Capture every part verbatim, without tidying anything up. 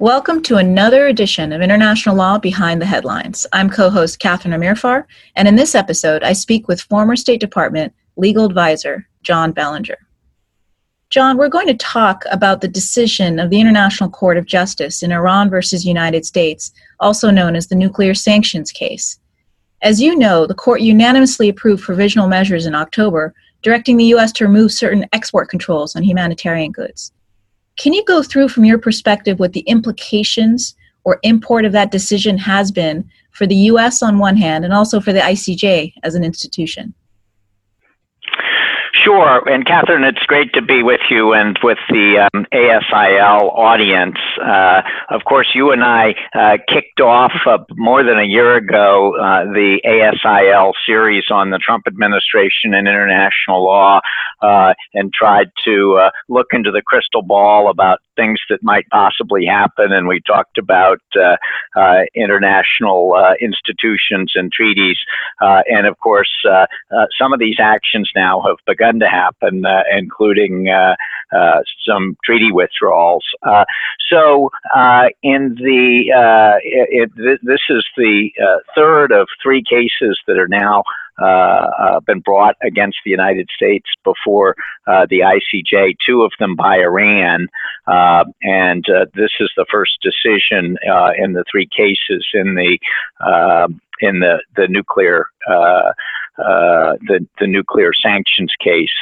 Welcome to another edition of International Law Behind the Headlines. I'm co-host Catherine Amirfar, and in this episode, I speak with former State Department legal advisor John Bellinger. John, we're going to talk about the decision of the International Court of Justice in Iran versus United States, also known as the nuclear sanctions case. As you know, the court unanimously approved provisional measures in October, directing the U S to remove certain export controls on humanitarian goods. Can you go through from your perspective what the implications or import of that decision has been for the U S on one hand and also for the I C J as an institution? Sure. And Catherine, it's great to be with you and with the um, A S I L audience. Uh, of course, you and I uh, kicked off uh, more than a year ago uh, the A S I L series on the Trump administration and international law uh, and tried to uh, look into the crystal ball about things that might possibly happen. And we talked about uh, uh, international uh, institutions and treaties. Uh, and of course, uh, uh, some of these actions now have begun to happen, uh, including uh, uh, some treaty withdrawals. Uh, so, uh, in the uh, it, it, this is the uh, third of three cases that are now uh, uh, been brought against the United States before uh, the I C J. Two of them by Iran, uh, and uh, this is the first decision uh, in the three cases in the uh, in the the nuclear. Uh, Uh, the, the nuclear sanctions case.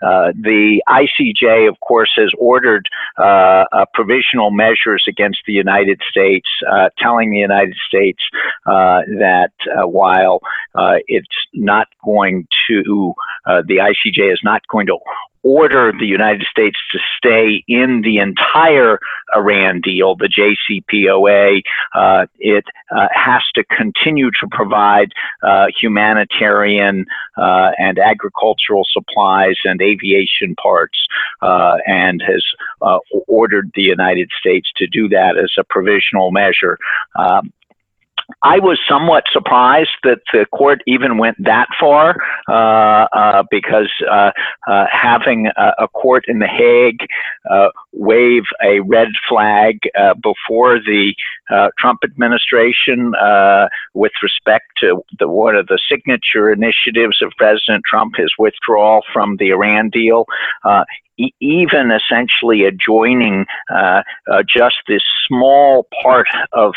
Uh, the I C J, of course, has ordered uh, uh, provisional measures against the United States, uh, telling the United States uh, that uh, while uh, it's not going to, uh, the I C J is not going to order the United States to stay in the entire Iran deal, the J C P O A, uh, it uh, has to continue to provide uh, humanitarian uh, and agricultural supplies and aviation parts, uh, and has uh, ordered the United States to do that as a provisional measure. Um, I was somewhat surprised that the court even went that far, uh, uh, because uh, uh, having a, a court in The Hague uh, wave a red flag uh, before the uh, Trump administration uh, with respect to the, one of the signature initiatives of President Trump, his withdrawal from the Iran deal, uh, even essentially adjoining uh, uh, just this small part of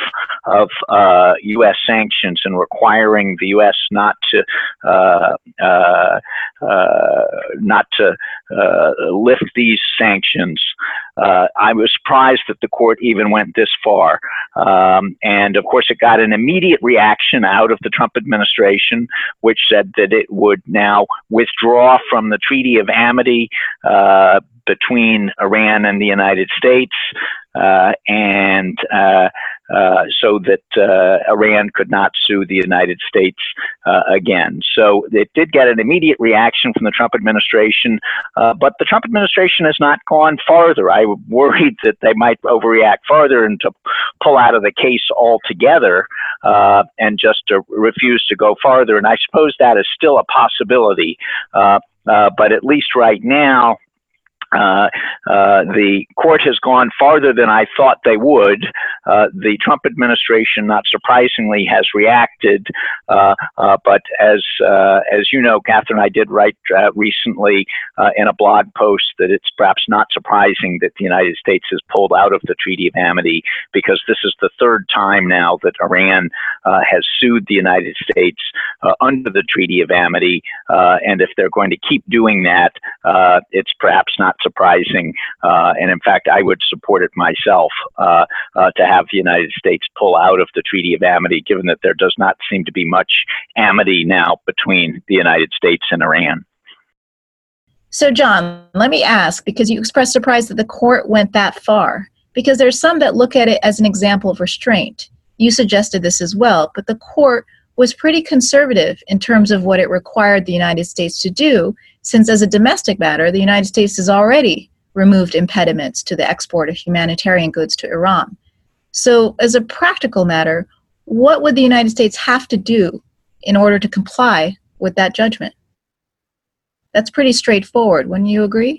of uh, U S sanctions and requiring the U S not to uh, uh, uh, not to uh, lift these sanctions. Uh, I was surprised that the court even went this far, um, and of course it got an immediate reaction out of the Trump administration, which said that it would now withdraw from the Treaty of Amity Uh, between Iran and the United States, uh, and uh, uh, so that uh, Iran could not sue the United States uh, again. So it did get an immediate reaction from the Trump administration, uh, but the Trump administration has not gone farther. I worried that they might overreact farther and to pull out of the case altogether uh, and just to refuse to go farther. And I suppose that is still a possibility, uh, uh, but at least right now, Uh, uh, the court has gone farther than I thought they would. Uh, the Trump administration, not surprisingly, has reacted. Uh, uh, but as uh, as you know, Catherine, I did write uh, recently uh, in a blog post that it's perhaps not surprising that the United States has pulled out of the Treaty of Amity, because this is the third time now that Iran uh, has sued the United States uh, under the Treaty of Amity. Uh, and if they're going to keep doing that, uh, it's perhaps not surprising, uh, and in fact, I would support it myself uh, uh, to have the United States pull out of the Treaty of Amity, given that there does not seem to be much amity now between the United States and Iran. So, John, let me ask, because you expressed surprise that the court went that far, because there's some that look at it as an example of restraint. You suggested this as well, but the court was pretty conservative in terms of what it required the United States to do, since as a domestic matter, the United States has already removed impediments to the export of humanitarian goods to Iran. So as a practical matter, what would the United States have to do in order to comply with that judgment? That's pretty straightforward, wouldn't you agree?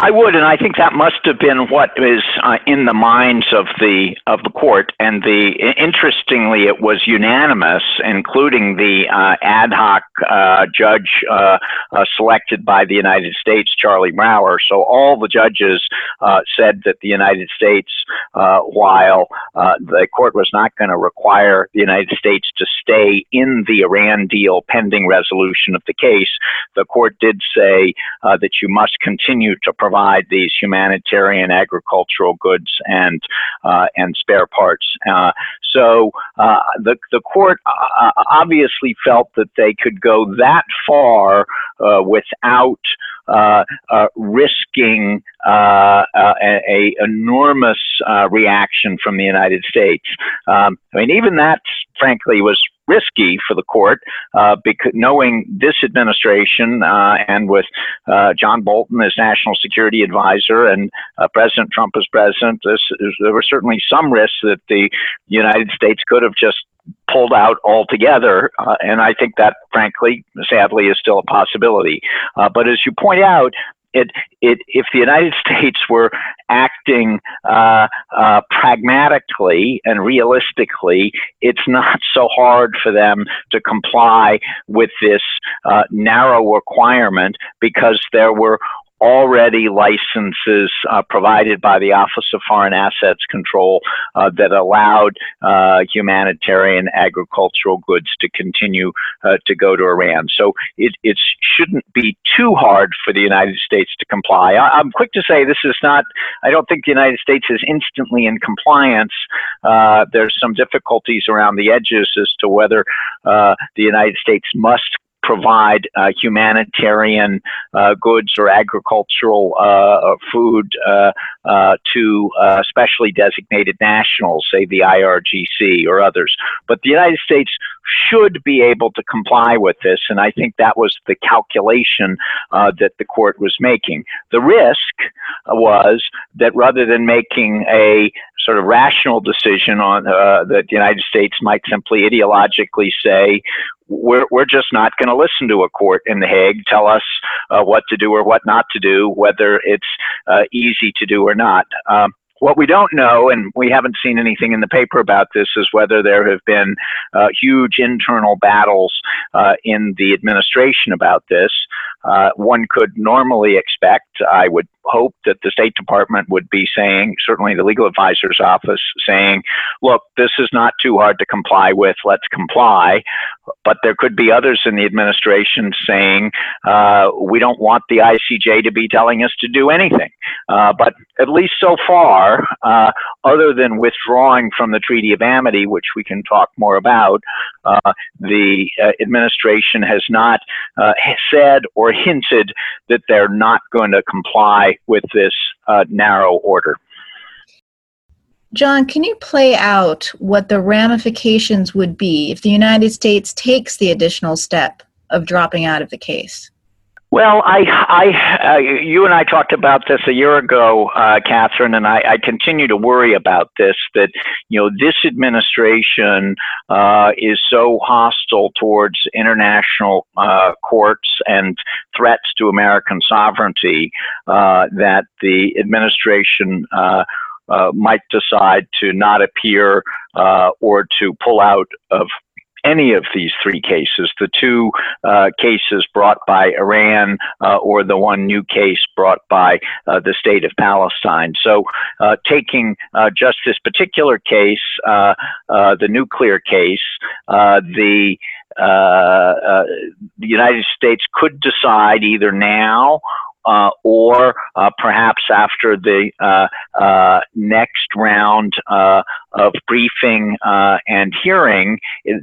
I would, and I think that must have been what is uh, in the minds of the of the court. And the interestingly, it was unanimous, including the uh, ad hoc uh, judge uh, uh, selected by the United States, Charlie Brower. So all the judges uh, said that the United States, uh, while uh, the court was not going to require the United States to stay in the Iran deal pending resolution of the case, the court did say uh, that you must continue to provide these humanitarian, agricultural goods, and uh, and spare parts. Uh, so uh, the the court uh, obviously felt that they could go that far uh, without uh, uh, risking uh, uh, a, a enormous uh, reaction from the United States. Um, I mean, even that, frankly, was risky for the court, uh, because knowing this administration uh, and with uh, John Bolton as national security advisor and uh, President Trump as president, this, there were certainly some risks that the United States could have just pulled out altogether, uh, and I think that, frankly, sadly, is still a possibility. Uh, but as you point out, It, it, if the United States were acting uh, uh, pragmatically and realistically, it's not so hard for them to comply with this uh, narrow requirement, because there were already licenses uh, provided by the Office of Foreign Assets Control uh, that allowed uh, humanitarian agricultural goods to continue uh, to go to Iran. So it, it shouldn't be too hard for the United States to comply. I, I'm quick to say this is not, I don't think the United States is instantly in compliance. Uh, there's some difficulties around the edges as to whether uh, the United States must provide uh, humanitarian uh, goods or agricultural uh, food uh, uh, to uh, specially designated nationals, say the I R G C or others. But the United States should be able to comply with this, and I think that was the calculation uh, that the court was making. The risk was that rather than making a sort of rational decision on uh, that the United States might simply ideologically say, we're, we're just not going to listen to a court in The Hague tell us uh, what to do or what not to do, whether it's uh, easy to do or not. Um, What we don't know, and we haven't seen anything in the paper about this, is whether there have been uh, huge internal battles uh, in the administration about this. Uh, one could normally expect, I would hope, that the State Department would be saying, certainly the legal advisor's office, saying, look, this is not too hard to comply with, let's comply. But there could be others in the administration saying, uh, we don't want the I C J to be telling us to do anything. Uh, but at least so far, uh, other than withdrawing from the Treaty of Amity, which we can talk more about, uh, the uh, administration has not uh, said or hinted that they're not going to comply with this uh, narrow order. John, can you play out what the ramifications would be if the United States takes the additional step of dropping out of the case? Well, I, I, uh, you and I talked about this a year ago, uh, Catherine, and I, I continue to worry about this, that, you know, this administration uh, is so hostile towards international uh, courts and threats to American sovereignty uh, that the administration uh, uh, might decide to not appear uh, or to pull out of any of these three cases, the two uh, cases brought by Iran uh, or the one new case brought by uh, the state of Palestine. So uh, taking uh, just this particular case, uh, uh, the nuclear case, uh, the uh, uh, the United States could decide either now Uh, or uh, perhaps after the uh, uh, next round uh, of briefing uh, and hearing,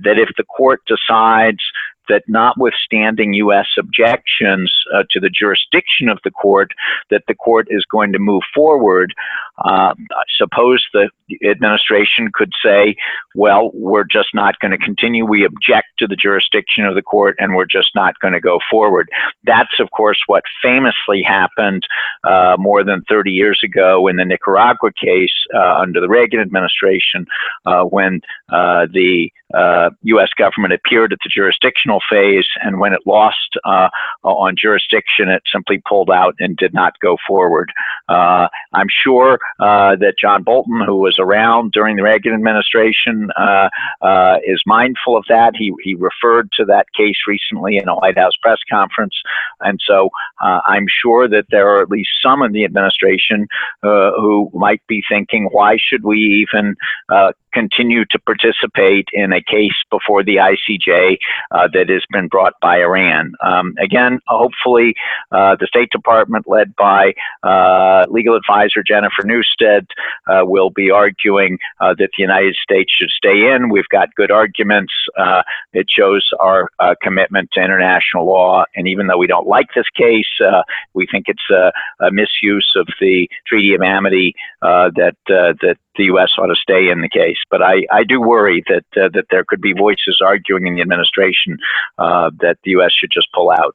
that if the court decides that notwithstanding U S objections uh, to the jurisdiction of the court, that the court is going to move forward, Uh, suppose the administration could say, well, we're just not going to continue. We object to the jurisdiction of the court, and we're just not going to go forward. That's, of course, what famously happened uh, more than thirty years ago in the Nicaragua case uh, under the Reagan administration, uh, when uh, the uh, U S government appeared at the jurisdictional phase, and when it lost uh, on jurisdiction, it simply pulled out and did not go forward. Uh, I'm sure uh, that John Bolton, who was around during the Reagan administration, uh, uh, is mindful of that. He, he referred to that case recently in a White House press conference. And so uh, I'm sure that there are at least some in the administration uh, who might be thinking, why should we even uh, continue to participate in a case before the I C J uh, that has been brought by Iran? Um, again, hopefully uh, the State Department, led by uh, legal advisor Jennifer Neustadt, uh, will be arguing uh, that the United States should stay in. We've got good arguments. Uh, it shows our uh, commitment to international law. And even though we don't like this case, uh, we think it's a, a misuse of the Treaty of Amity uh, that uh, that the U S ought to stay in the case. But I, I do worry that uh, that there could be voices arguing in the administration uh, that the U S should just pull out.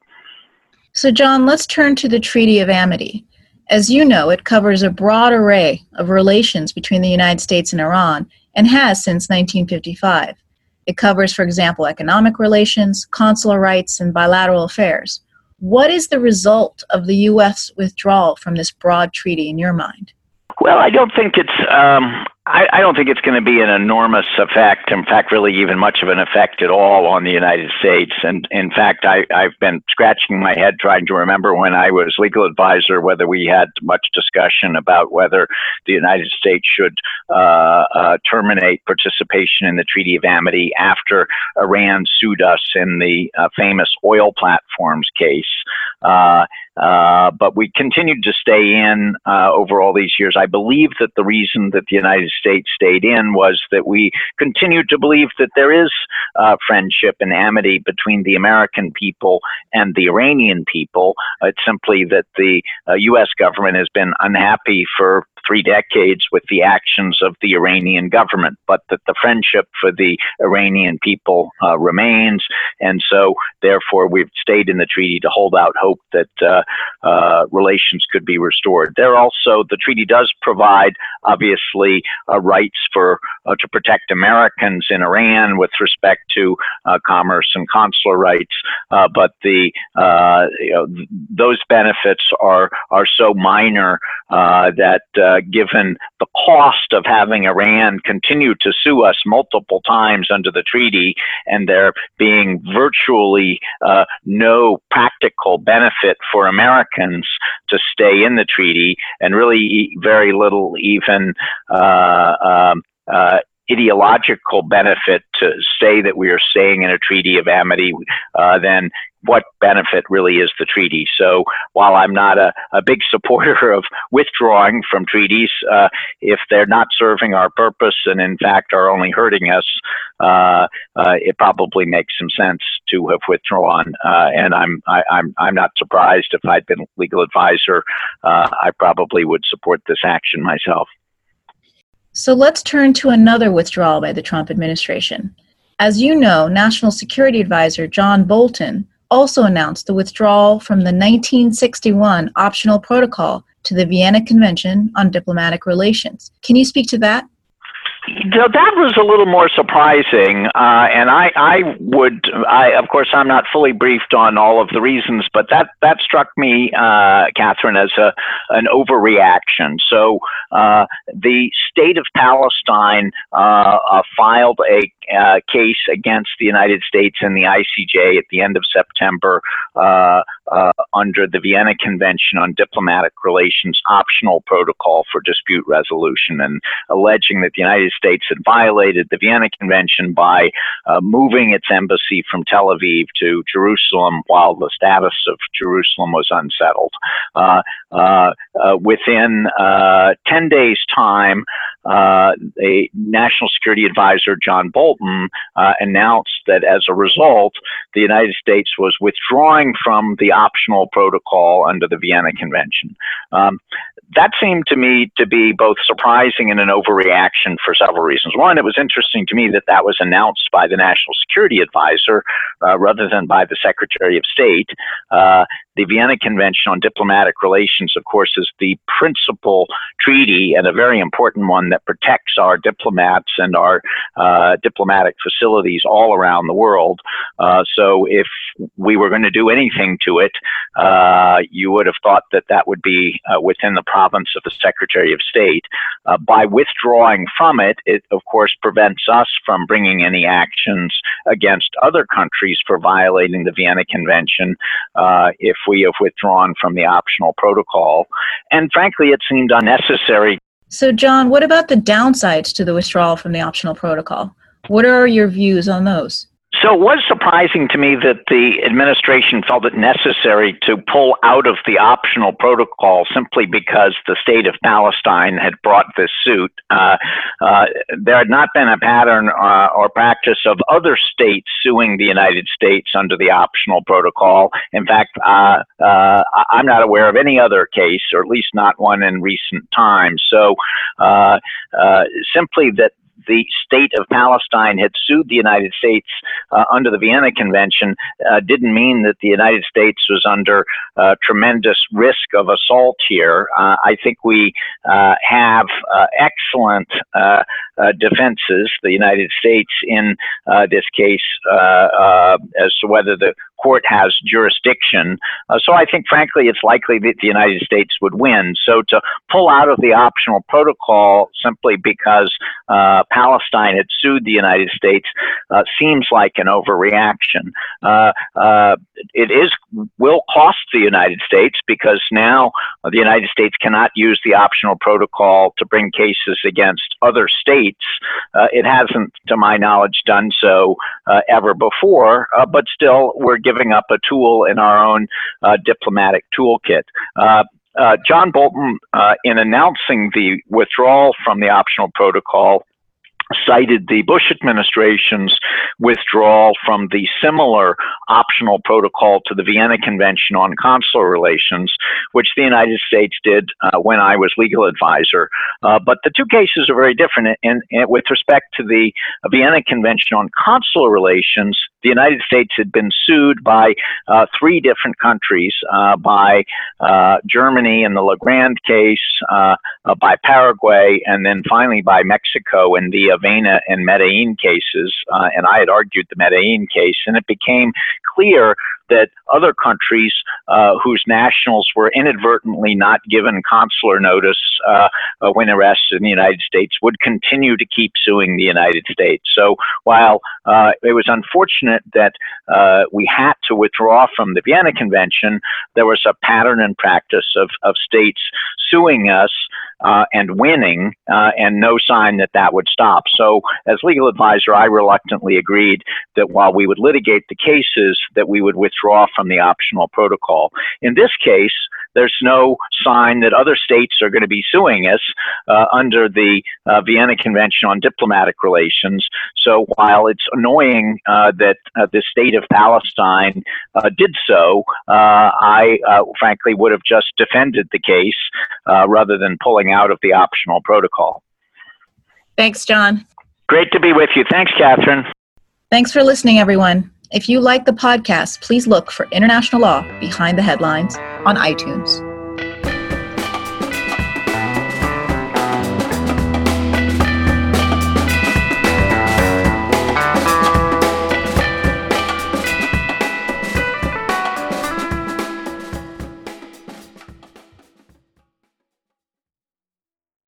So, John, let's turn to the Treaty of Amity. As you know, it covers a broad array of relations between the United States and Iran, and has since nineteen fifty-five. It covers, for example, economic relations, consular rights, and bilateral affairs. What is the result of the U S withdrawal from this broad treaty in your mind? Well, I don't think it's um, I, I don't think it's going to be an enormous effect. In fact, really even much of an effect at all on the United States. And in fact, I, I've been scratching my head trying to remember when I was legal advisor whether we had much discussion about whether the United States should uh, uh, terminate participation in the Treaty of Amity after Iran sued us in the uh, famous oil platforms case. Uh, Uh, but we continued to stay in uh, over all these years. I believe that the reason that the United States stayed in was that we continued to believe that there is uh, friendship and amity between the American people and the Iranian people. It's simply that the uh, U S government has been unhappy for three decades with the actions of the Iranian government, but that the friendship for the Iranian people uh, remains. And so, therefore, we've stayed in the treaty to hold out hope that uh, uh, relations could be restored. There also, the treaty does provide, obviously, uh, rights for uh, to protect Americans in Iran with respect to uh, commerce and consular rights, uh, but the uh, you know, th- those benefits are, are so minor uh, that uh, Uh, given the cost of having Iran continue to sue us multiple times under the treaty, and there being virtually uh, no practical benefit for Americans to stay in the treaty, and really very little even uh, um, uh, ideological benefit to say that we are staying in a treaty of amity, uh, then what benefit really is the treaty? So while I'm not a, a big supporter of withdrawing from treaties, uh, if they're not serving our purpose and in fact are only hurting us, uh, uh, it probably makes some sense to have withdrawn. Uh, and I'm I, I'm I'm not surprised. If I'd been legal advisor, uh, I probably would support this action myself. So let's turn to another withdrawal by the Trump administration. As you know, National Security Advisor John Bolton also announced the withdrawal from the nineteen sixty-one optional protocol to the Vienna Convention on Diplomatic Relations. Can you speak to that? So that was a little more surprising, uh, and I, I would, I, of course, I'm not fully briefed on all of the reasons, but that, that struck me, uh, Catherine, as a, an overreaction. So uh, the state of Palestine uh, uh, filed a uh, case against the United States and the I C J at the end of September uh, uh, under the Vienna Convention on Diplomatic Relations optional protocol for dispute resolution, and alleging that the United States had violated the Vienna Convention by uh, moving its embassy from Tel Aviv to Jerusalem while the status of Jerusalem was unsettled. Uh, uh, uh, within uh, ten days' time, uh, a National Security Advisor, John Bolton, uh, announced that as a result, the United States was withdrawing from the optional protocol under the Vienna Convention. Um, that seemed to me to be both surprising and an overreaction for several reasons. One, it was interesting to me that that was announced by the National Security Advisor uh, rather than by the Secretary of State. Uh, the Vienna Convention on Diplomatic Relations, of course, is the principal treaty and a very important one that protects our diplomats and our uh, diplomatic facilities all around the world. Uh, so if we were going to do anything to it, uh, you would have thought that that would be uh, within the province of the Secretary of State. Uh, by withdrawing from it, it, of course, prevents us from bringing any actions against other countries for violating the Vienna Convention uh, if we have withdrawn from the optional protocol. And frankly, it seemed unnecessary. So, John, what about the downsides to the withdrawal from the optional protocol? What are your views on those? So it was surprising to me that the administration felt it necessary to pull out of the optional protocol simply because the state of Palestine had brought this suit. Uh, uh, there had not been a pattern uh, or practice of other states suing the United States under the optional protocol. In fact, uh, uh, I'm not aware of any other case, or at least not one in recent times. So uh, uh, simply that the state of Palestine had sued the United States uh, under the Vienna Convention uh, didn't mean that the United States was under uh, tremendous risk of assault here. Uh, I think we uh, have uh, excellent uh, uh, defenses, the United States in uh, this case, uh, uh, as to whether the court has jurisdiction. Uh, so I think, frankly, it's likely that the United States would win. So to pull out of the optional protocol simply because uh, Palestine had sued the United States uh, seems like an overreaction. Uh, uh, it is will cost the United States because now the United States cannot use the optional protocol to bring cases against other states. Uh, it hasn't, to my knowledge, done so uh, ever before, uh, but still we're giving up a tool in our own uh, diplomatic toolkit. Uh, uh, John Bolton, uh, in announcing the withdrawal from the optional protocol, cited the Bush administration's withdrawal from the similar optional protocol to the Vienna Convention on Consular Relations, which the United States did uh, when I was legal advisor. Uh, but the two cases are very different. And with respect to the Vienna Convention on Consular Relations, the United States had been sued by uh, three different countries, uh, by uh, Germany in the LaGrand case, uh, uh, by Paraguay, and then finally by Mexico in the Vienna and Medellin cases. Uh, and I had argued the Medellin case, and it became clear that other countries uh, whose nationals were inadvertently not given consular notice uh, when arrested in the United States would continue to keep suing the United States. So while uh, it was unfortunate that uh, we had to withdraw from the Vienna Convention, there was a pattern and practice of, of states suing us uh, and winning, uh, and no sign that that would stop. So as legal advisor, I reluctantly agreed that while we would litigate the cases, that we would withdraw Draw from the optional protocol. In this case, there's no sign that other states are going to be suing us uh, under the uh, Vienna Convention on Diplomatic Relations. So while it's annoying uh, that uh, the state of Palestine uh, did so, uh, I uh, frankly would have just defended the case uh, rather than pulling out of the optional protocol. Thanks, John. Great to be with you. Thanks, Catherine. Thanks for listening, everyone. If you like the podcast, please look for International Law Behind the Headlines on iTunes.